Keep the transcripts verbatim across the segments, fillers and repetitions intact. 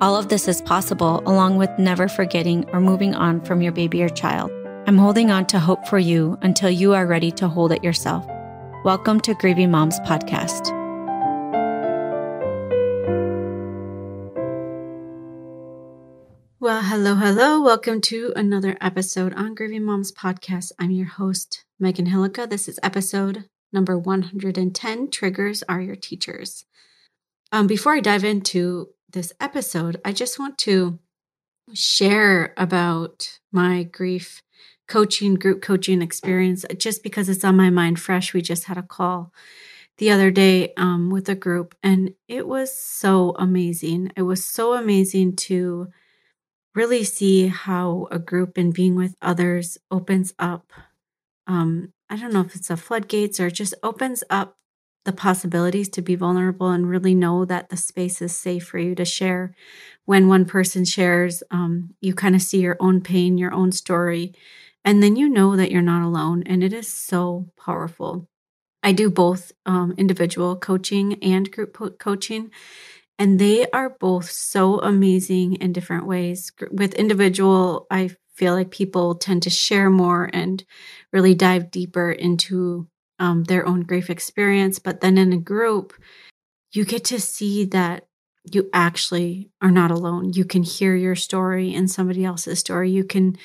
All of this is possible, along with never forgetting or moving on from your baby or child. I'm holding on to hope for you until you are ready to hold it yourself. Welcome to Grieving Moms Podcast. Well, hello, hello. Welcome to another episode on Grieving Moms Podcast. I'm your host, Megan Hillica. This is episode number one hundred ten, Triggers Are Your Teachers. Um, before I dive into this episode, I just want to share about my grief coaching, group coaching experience, just because it's on my mind fresh. We just had a call the other day um, with a group, and it was so amazing. It was so amazing to really see how a group and being with others opens up. Um, I don't know if it's a floodgates or just opens up the possibilities to be vulnerable and really know that the space is safe for you to share. When one person shares, um, you kind of see your own pain, your own story, and then you know that you're not alone. And it is so powerful. I do both um, individual coaching and group po- coaching, and they are both so amazing in different ways. With individual, I feel like people tend to share more and really dive deeper into Um, their own grief experience. But then in a group, you get to see that you actually are not alone. You can hear your story and somebody else's story. You can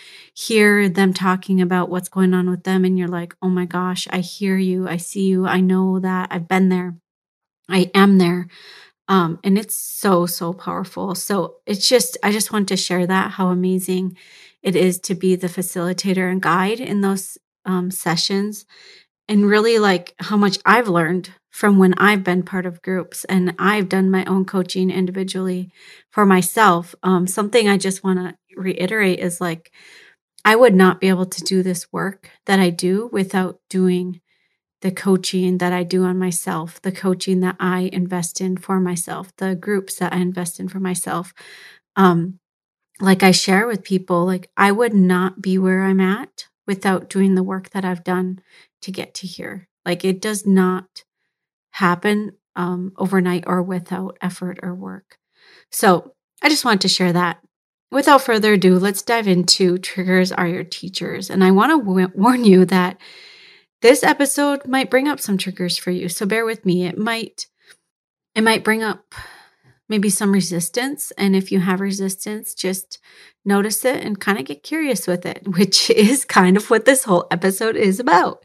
hear them talking about what's going on with them. And you're like, oh my gosh, I hear you. I see you. I know that. I've been there. I am there. Um, and it's so, so powerful. So it's just, I just want to share that, how amazing it is to be the facilitator and guide in those um, sessions. And really like how much I've learned from when I've been part of groups and I've done my own coaching individually for myself. Um, something I just want to reiterate is like, I would not be able to do this work that I do without doing the coaching that I do on myself, the coaching that I invest in for myself, the groups that I invest in for myself. Um, like I share with people, like I would not be where I'm at without doing the work that I've done to get to here. Like it does not happen um, overnight or without effort or work. So I just wanted to share that. Without further ado, let's dive into Triggers Are Your Teachers. And I want to w- warn you that this episode might bring up some triggers for you. So bear with me. It might, it might bring up maybe some resistance. And if you have resistance, just notice it and kind of get curious with it, which is kind of what this whole episode is about.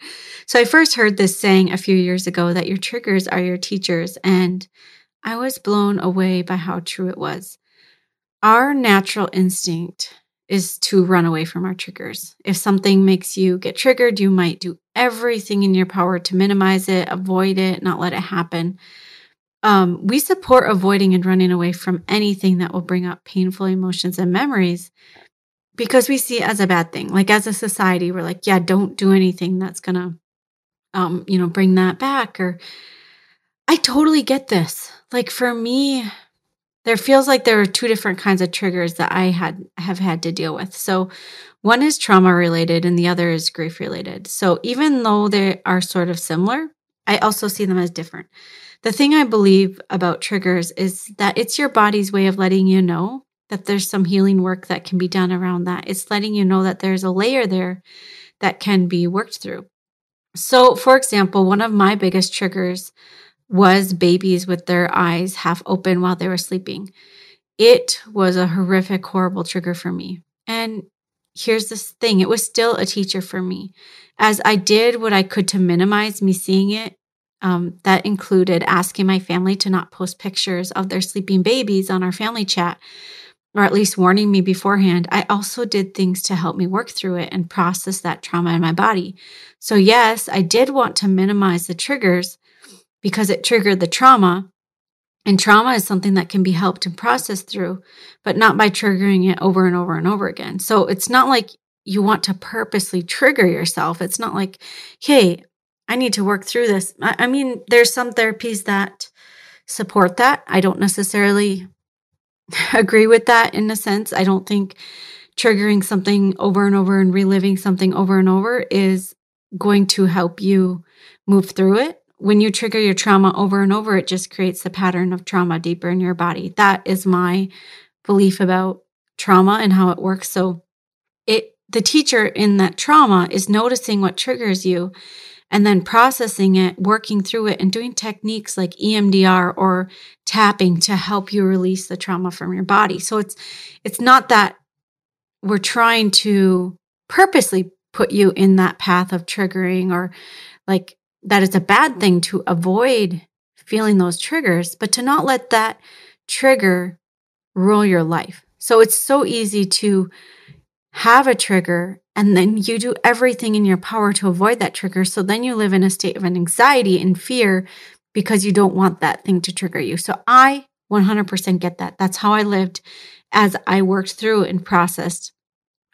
So I first heard this saying a few years ago that your triggers are your teachers. And I was blown away by how true it was. Our natural instinct is to run away from our triggers. If something makes you get triggered, you might do everything in your power to minimize it, avoid it, not let it happen. Um, we support avoiding and running away from anything that will bring up painful emotions and memories because we see it as a bad thing. Like as a society, we're like, yeah, don't do anything that's going to, um, you know, bring that back. Or I totally get this. Like for me, there feels like there are two different kinds of triggers that I had have had to deal with. So one is trauma related and the other is grief related. So even though they are sort of similar, I also see them as different. The thing I believe about triggers is that it's your body's way of letting you know that there's some healing work that can be done around that. It's letting you know that there's a layer there that can be worked through. So, for example, one of my biggest triggers was babies with their eyes half open while they were sleeping. It was a horrific, horrible trigger for me. And here's this thing, it was still a teacher for me. As I did what I could to minimize me seeing it, Um, that included asking my family to not post pictures of their sleeping babies on our family chat, or at least warning me beforehand. I also did things to help me work through it and process that trauma in my body. So yes, I did want to minimize the triggers because it triggered the trauma. And trauma is something that can be helped and processed through, but not by triggering it over and over and over again. So it's not like you want to purposely trigger yourself. It's not like, hey, I need to work through this. I, I mean, there's some therapies that support that. I don't necessarily agree with that in a sense. I don't think triggering something over and over and reliving something over and over is going to help you move through it. When you trigger your trauma over and over, it just creates the pattern of trauma deeper in your body. That is my belief about trauma and how it works. So it the teacher in that trauma is noticing what triggers you and then processing it, working through it, and doing techniques like E M D R or tapping to help you release the trauma from your body. So it's it's not that we're trying to purposely put you in that path of triggering or like that it's a bad thing to avoid feeling those triggers, but to not let that trigger rule your life. So it's so easy to have a trigger and then you do everything in your power to avoid that trigger. So then you live in a state of an anxiety and fear because you don't want that thing to trigger you. So I one hundred percent get that. That's how I lived as I worked through and processed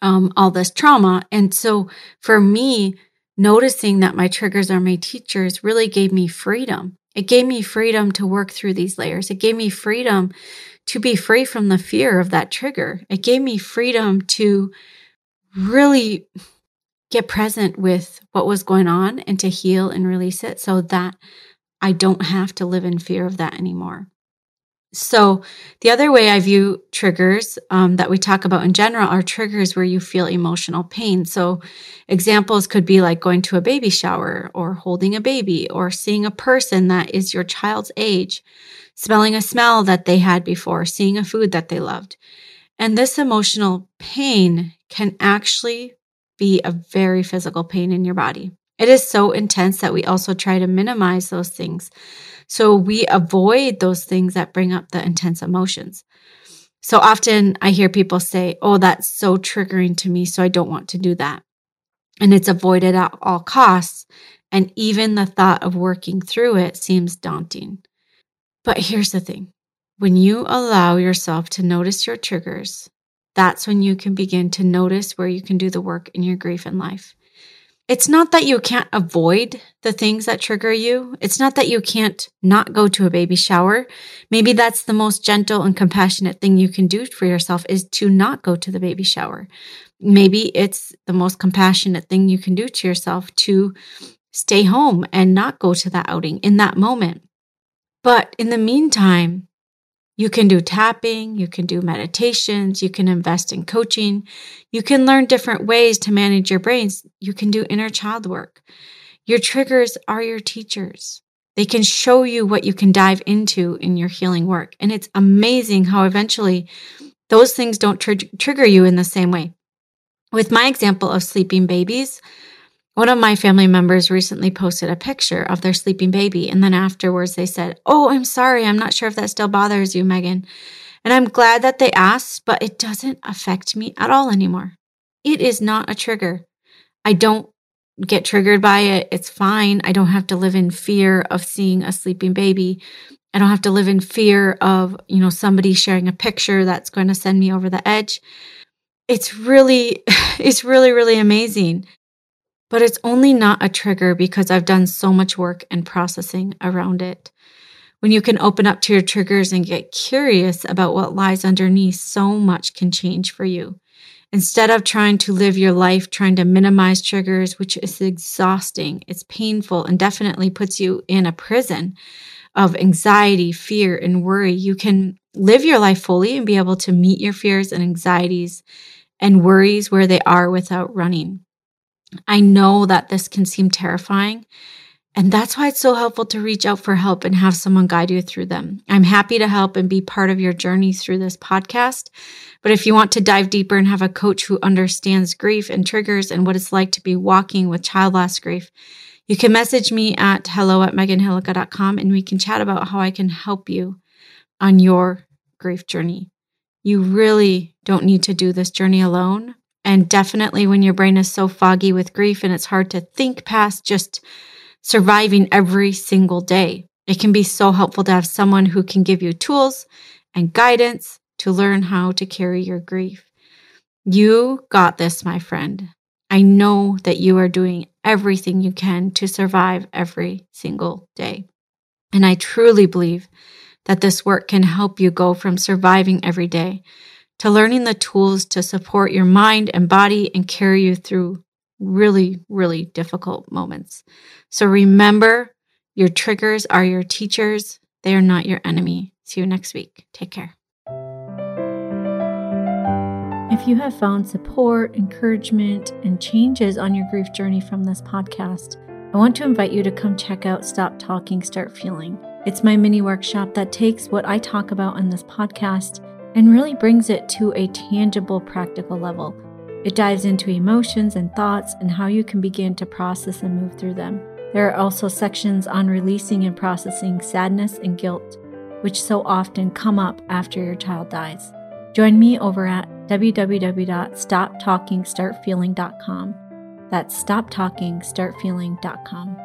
um, all this trauma. And so for me, noticing that my triggers are my teachers really gave me freedom. It gave me freedom to work through these layers. It gave me freedom to be free from the fear of that trigger. It gave me freedom to really get present with what was going on and to heal and release it so that I don't have to live in fear of that anymore. So the other way I view triggers um, that we talk about in general are triggers where you feel emotional pain. So examples could be like going to a baby shower or holding a baby or seeing a person that is your child's age, smelling a smell that they had before, seeing a food that they loved. And this emotional pain can actually be a very physical pain in your body. It is so intense that we also try to minimize those things. So we avoid those things that bring up the intense emotions. So often I hear people say, oh, that's so triggering to me, so I don't want to do that. And it's avoided at all costs. And even the thought of working through it seems daunting. But here's the thing. When you allow yourself to notice your triggers, that's when you can begin to notice where you can do the work in your grief and life. It's not that you can't avoid the things that trigger you. It's not that you can't not go to a baby shower. Maybe that's the most gentle and compassionate thing you can do for yourself is to not go to the baby shower. Maybe it's the most compassionate thing you can do to yourself to stay home and not go to that outing in that moment. But in the meantime, you can do tapping, you can do meditations, you can invest in coaching, you can learn different ways to manage your brains, you can do inner child work. Your triggers are your teachers. They can show you what you can dive into in your healing work. And it's amazing how eventually those things don't tr- trigger you in the same way. With my example of sleeping babies, one of my family members recently posted a picture of their sleeping baby. And then afterwards they said, oh, I'm sorry. I'm not sure if that still bothers you, Megan. And I'm glad that they asked, but it doesn't affect me at all anymore. It is not a trigger. I don't get triggered by it. It's fine. I don't have to live in fear of seeing a sleeping baby. I don't have to live in fear of, you know, somebody sharing a picture that's going to send me over the edge. It's really, it's really, really amazing. But it's only not a trigger because I've done so much work and processing around it. When you can open up to your triggers and get curious about what lies underneath, so much can change for you. Instead of trying to live your life trying to minimize triggers, which is exhausting, it's painful, and definitely puts you in a prison of anxiety, fear, and worry, you can live your life fully and be able to meet your fears and anxieties and worries where they are without running. I know that this can seem terrifying, and that's why it's so helpful to reach out for help and have someone guide you through them. I'm happy to help and be part of your journey through this podcast, but if you want to dive deeper and have a coach who understands grief and triggers and what it's like to be walking with child loss grief, you can message me at hello at megan hillica dot com and we can chat about how I can help you on your grief journey. You really don't need to do this journey alone. And definitely when your brain is so foggy with grief and it's hard to think past just surviving every single day, it can be so helpful to have someone who can give you tools and guidance to learn how to carry your grief. You got this, my friend. I know that you are doing everything you can to survive every single day. And I truly believe that this work can help you go from surviving every day to learning the tools to support your mind and body and carry you through really, really difficult moments. So remember, your triggers are your teachers. They are not your enemy. See you next week. Take care. If you have found support, encouragement, and changes on your grief journey from this podcast, I want to invite you to come check out Stop Talking, Start Feeling. It's my mini workshop that takes what I talk about on this podcast and really brings it to a tangible, practical level. It dives into emotions and thoughts and how you can begin to process and move through them. There are also sections on releasing and processing sadness and guilt, which so often come up after your child dies. Join me over at w w w dot stop talking start feeling dot com. That's stop talking start feeling dot com.